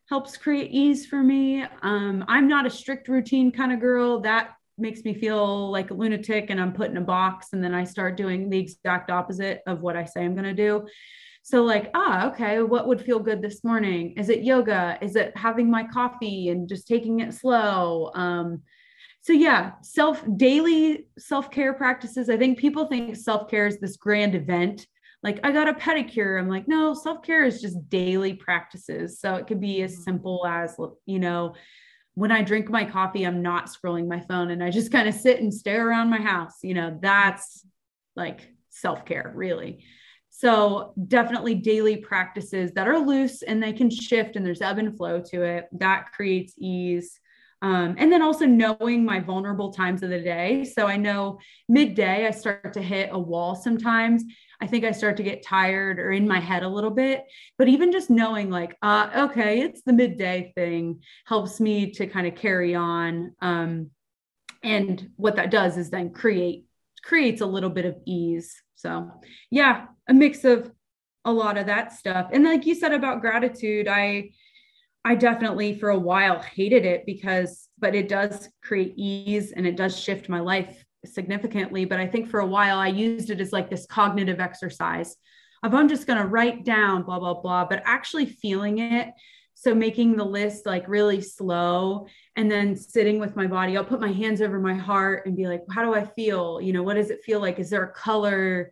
helps create ease for me. I'm not a strict routine kind of girl. That makes me feel like a lunatic and I'm put in a box. And then I start doing the exact opposite of what I say I'm going to do. So like, okay, what would feel good this morning? Is it yoga? Is it having my coffee and just taking it slow? So yeah, daily self-care practices. I think people think self-care is this grand event. Like, I got a pedicure. I'm like, no, self-care is just daily practices. So it could be as simple as, you know, when I drink my coffee, I'm not scrolling my phone and I just kind of sit and stare around my house. You know, that's like self-care, really. So definitely daily practices that are loose and they can shift and there's ebb and flow to it. That creates ease. And then also knowing my vulnerable times of the day. So I know midday, I start to hit a wall sometimes. I think I start to get tired or in my head a little bit, but even just knowing like, okay, it's the midday thing helps me to kind of carry on. And what that does is then creates a little bit of ease. So yeah, a mix of a lot of that stuff. And like you said about gratitude, I definitely for a while hated it but it does create ease and it does shift my life significantly. But I think for a while I used it as like this cognitive exercise of I'm just going to write down blah, blah, blah, but actually feeling it. So making the list like really slow and then sitting with my body, I'll put my hands over my heart and be like, how do I feel? You know, what does it feel like? Is there a color?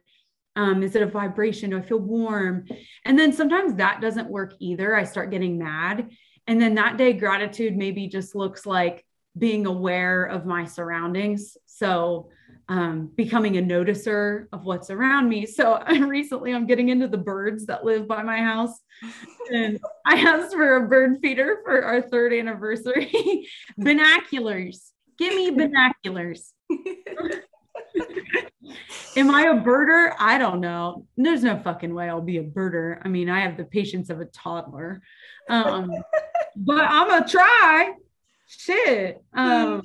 Is it a vibration? Do I feel warm? And then sometimes that doesn't work either. I start getting mad. And then that day, gratitude maybe just looks like being aware of my surroundings. So becoming a noticer of what's around me. So recently I'm getting into the birds that live by my house. And I asked for a bird feeder for our 3rd anniversary. Binoculars. Give me binoculars. Am I a birder? I don't know. There's no fucking way I'll be a birder. I mean, I have the patience of a toddler. But I'm gonna try. Shit.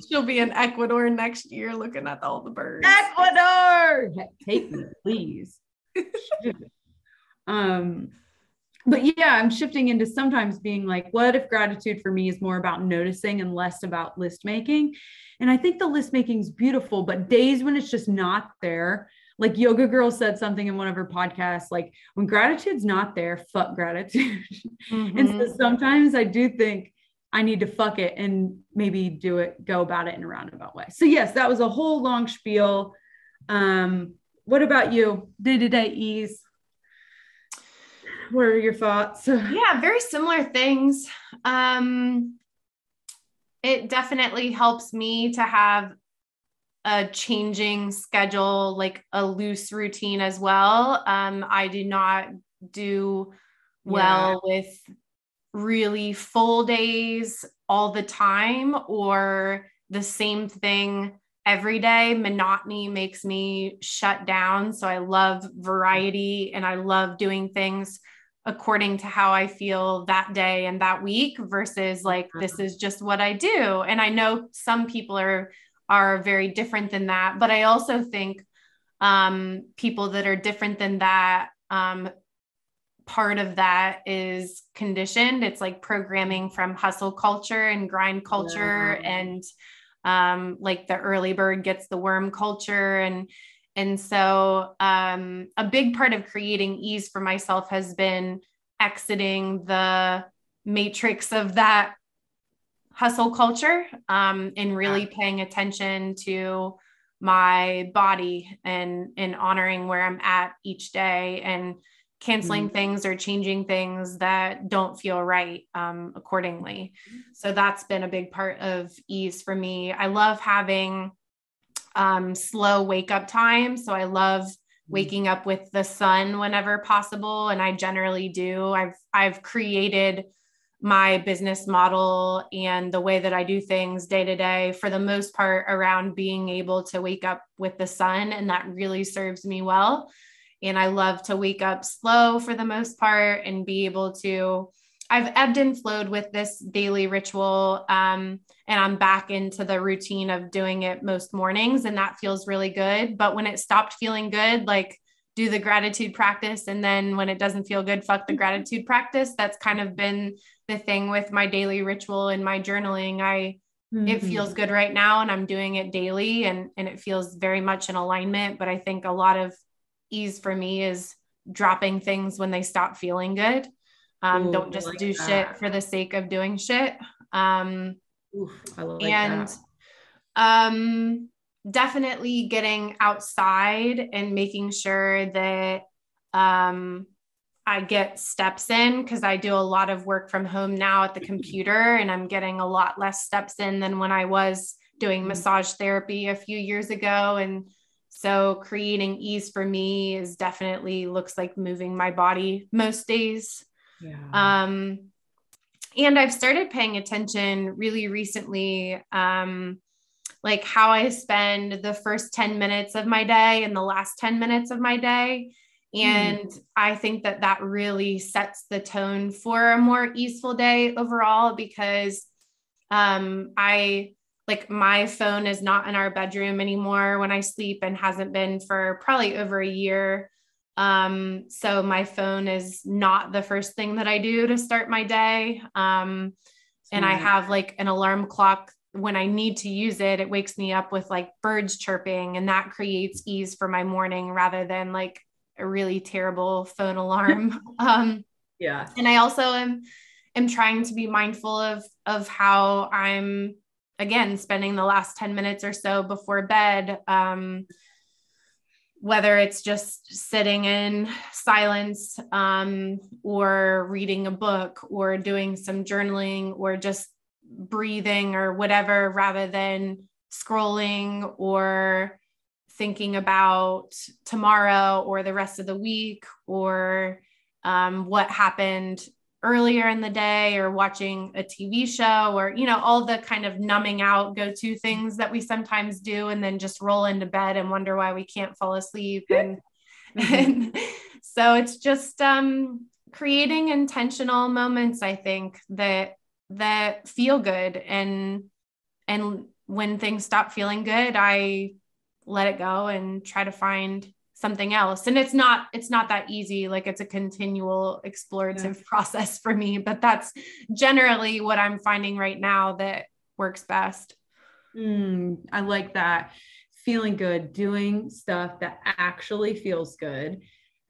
She'll be in Ecuador next year looking at all the birds. Ecuador! Take me, please. But yeah, I'm shifting into sometimes being like, what if gratitude for me is more about noticing and less about list making? And I think the list making is beautiful, but days when it's just not there, like Yoga Girl said something in one of her podcasts, like when gratitude's not there, fuck gratitude. Mm-hmm. And so sometimes I do think I need to fuck it and maybe do it, go about it in a roundabout way. So yes, that was a whole long spiel. What about you? Day-to-day ease. What are your thoughts? Yeah, very similar things. It definitely helps me to have a changing schedule, like a loose routine as well. I do not do well with really full days all the time or the same thing every day. Monotony makes me shut down. So I love variety and I love doing things according to how I feel that day and that week versus like, this is just what I do. And I know some people are very different than that, but I also think, people that are different than that, part of that is conditioned. It's like programming from hustle culture and grind culture and, like the early bird gets the worm culture. And so, a big part of creating ease for myself has been exiting the matrix of that hustle culture, and really paying attention to my body and honoring where I'm at each day and canceling things or changing things that don't feel right, accordingly. So that's been a big part of ease for me. I love having, slow wake up time. So I love waking up with the sun whenever possible. And I generally do. I've created my business model and the way that I do things day to day for the most part around being able to wake up with the sun. And that really serves me well. And I love to wake up slow for the most part and be able to, I've ebbed and flowed with this daily ritual. And I'm back into the routine of doing it most mornings and that feels really good. But when it stopped feeling good, like do the gratitude practice. And then when it doesn't feel good, fuck the gratitude practice. That's kind of been the thing with my daily ritual and my journaling. It feels good right now and I'm doing it daily and it feels very much in alignment. But I think a lot of ease for me is dropping things when they stop feeling good. Don't just like do that. Shit for the sake of doing shit. I like and that. Definitely getting outside and making sure that I get steps in, because I do a lot of work from home now at the computer and I'm getting a lot less steps in than when I was doing massage therapy a few years ago. And so creating ease for me is definitely looks like moving my body most days. Yeah. And I've started paying attention really recently, like how I spend the first 10 minutes of my day and the last 10 minutes of my day. And I think that that really sets the tone for a more easeful day overall, because like my phone is not in our bedroom anymore when I sleep and hasn't been for probably over a year. So my phone is not the first thing that I do to start my day. And I have like an alarm clock when I need to use it. It wakes me up with like birds chirping and that creates ease for my morning rather than like a really terrible phone alarm. And I also am am trying to be mindful of how I'm, again, spending the last 10 minutes or so before bed, whether it's just sitting in silence, or reading a book or doing some journaling or just breathing or whatever, rather than scrolling or thinking about tomorrow or the rest of the week or what happened earlier in the day or watching a TV show or, you know, all the kind of numbing out go-to things that we sometimes do and then just roll into bed and wonder why we can't fall asleep. And so it's just creating intentional moments, I think, that feel good. And when things stop feeling good, I let it go and try to find something else. And it's not that easy. Like, it's a continual explorative process for me, but that's generally what I'm finding right now that works best. I like that. Feeling good, doing stuff that actually feels good,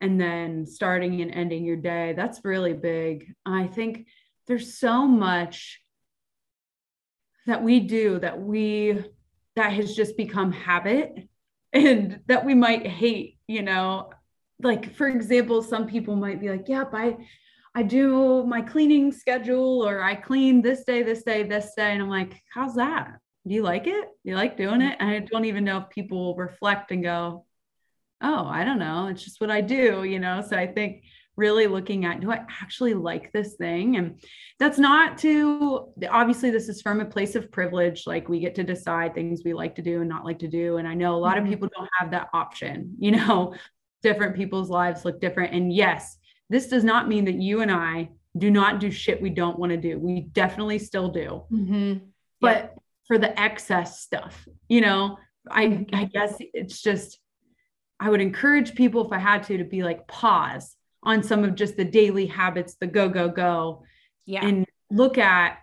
and then starting and ending your day. That's really big. I think there's so much that we do that has just become habit and that we might hate, you know, like, for example, some people might be like, yep, I do my cleaning schedule, or I clean this day. And I'm like, how's that? Do you like it? You like doing it? And I don't even know if people reflect and go, oh, I don't know. It's just what I do, you know? So I think really looking at, do I actually like this thing? And that's not to, obviously this is from a place of privilege. Like, we get to decide things we like to do and not like to do. And I know a lot of people don't have that option, you know, different people's lives look different. And yes, this does not mean that you and I do not do shit we don't want to do. We definitely still do, but for the excess stuff, you know, I guess it's just, I would encourage people, if I had to be like, pause on some of just the daily habits, the go, and look at,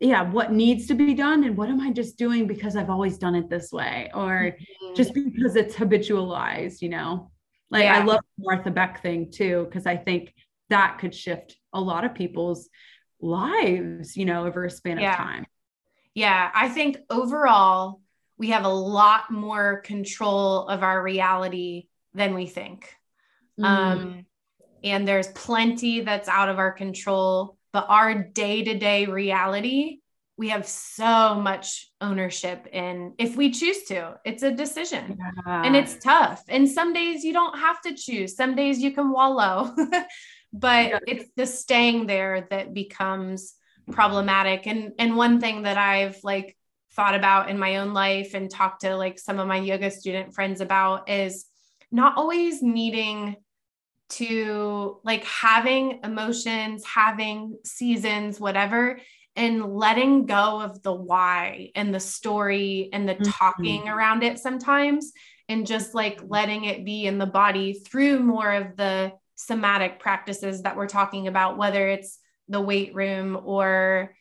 what needs to be done and what am I just doing because I've always done it this way, or just because it's habitualized, you know, like I love the Martha Beck thing too, because I think that could shift a lot of people's lives, you know, over a span of time. Yeah. I think overall we have a lot more control of our reality than we think. And there's plenty that's out of our control, but our day-to-day reality, we have so much ownership in, if we choose to. It's a decision and it's tough. And some days you don't have to choose. Some days you can wallow, but it's the staying there that becomes problematic. And one thing that I've like thought about in my own life and talked to like some of my yoga student friends about is not always needing to like having emotions, having seasons, whatever, and letting go of the why and the story and the talking around it sometimes, and just like letting it be in the body through more of the somatic practices that we're talking about, whether it's the weight room or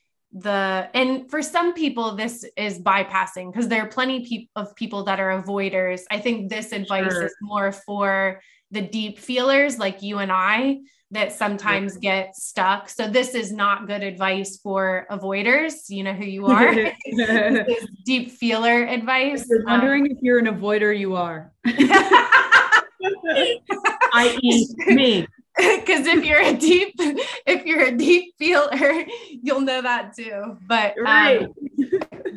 and for some people, this is bypassing, because there are plenty of people that are avoiders. I think this advice is more for the deep feelers like you and I that sometimes get stuck. So this is not good advice for avoiders. You know who you are. This is deep feeler advice. If you're wondering if you're an avoider, you are. I.e. me. Because if you're a deep feeler, you'll know that too, but, right.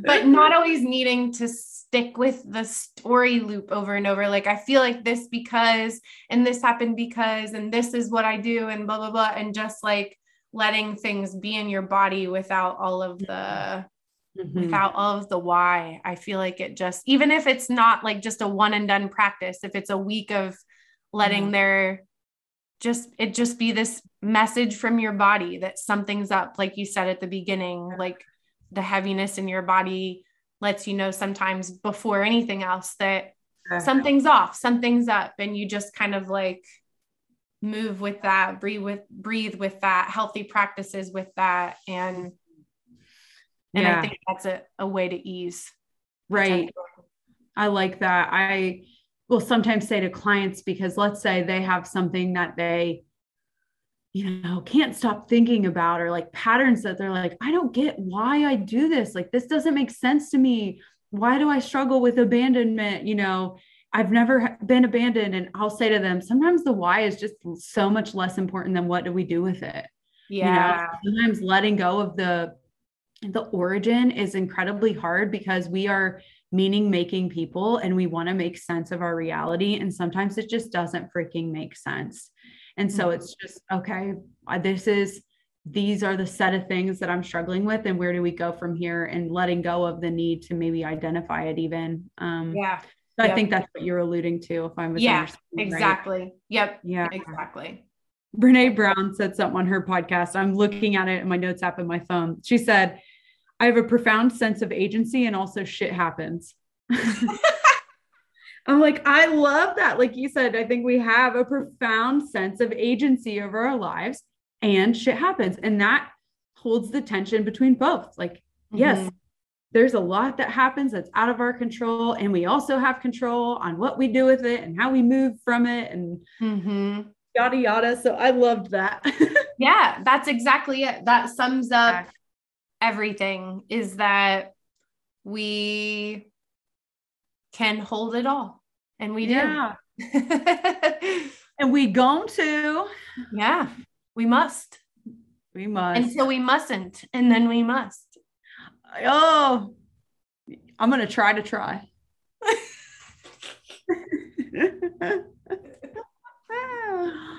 But not always needing to stick with the story loop over and over. Like, I feel like this because, and this happened because, and this is what I do and blah, blah, blah. And just like letting things be in your body without all of the, why. I feel like it just, even if it's not like just a one and done practice, if it's a week of letting it just be this message from your body that something's up. Like you said at the beginning, like the heaviness in your body lets you know sometimes before anything else that something's off, something's up. And you just kind of like move with that, breathe with that, healthy practices with that. And I think that's a way to ease. Right. I like that. I will sometimes say to clients, because let's say they have something that they, you know, can't stop thinking about, or like patterns that they're like, I don't get why I do this. Like, this doesn't make sense to me. Why do I struggle with abandonment? You know, I've never been abandoned. And I'll say to them, sometimes the why is just so much less important than what do we do with it. Yeah. You know, sometimes letting go of the origin is incredibly hard because we are meaning-making people and we want to make sense of our reality. And sometimes it just doesn't freaking make sense. And so it's just, okay, these are the set of things that I'm struggling with. And where do we go from here? And letting go of the need to maybe identify it even. So I think that's what you're alluding to. If I'm exactly. Right? Yep. Yeah, exactly. Brené Brown said something on her podcast. I'm looking at it in my notes app in my phone. She said, I have a profound sense of agency and also shit happens. I'm like, I love that. Like you said, I think we have a profound sense of agency over our lives and shit happens. And that holds the tension between both. Like, yes, there's a lot that happens that's out of our control. And we also have control on what we do with it and how we move from it and yada, yada. So I loved that. Yeah, that's exactly it. That sums up everything, is that we can hold it all. And we do. And we going to. Yeah, we must. We must. And so we mustn't. And then we must. Oh, I'm going to try.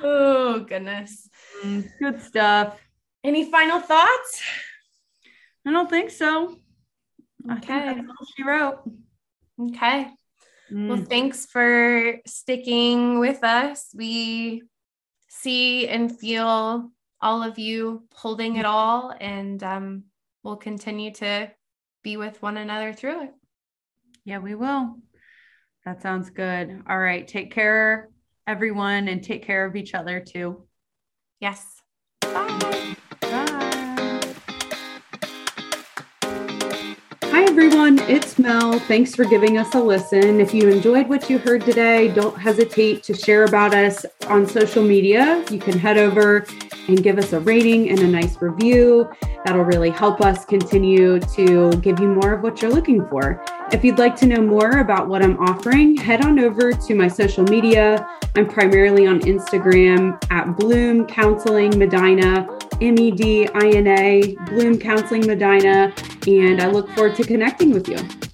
Oh, goodness. Good stuff. Any final thoughts? I don't think so. Okay. I think that's all she wrote. Okay. Well, thanks for sticking with us. We see and feel all of you holding it all, and we'll continue to be with one another through it. Yeah, we will. That sounds good. All right. Take care, everyone, and take care of each other too. Yes. Bye. Hi everyone, it's Mel. Thanks for giving us a listen. If you enjoyed what you heard today, don't hesitate to share about us on social media. You can head over and give us a rating and a nice review. That'll really help us continue to give you more of what you're looking for. If you'd like to know more about what I'm offering, head on over to my social media. I'm primarily on Instagram at Bloom Counseling Medina, MEDINA, Bloom Counseling Medina, and I look forward to connecting with you.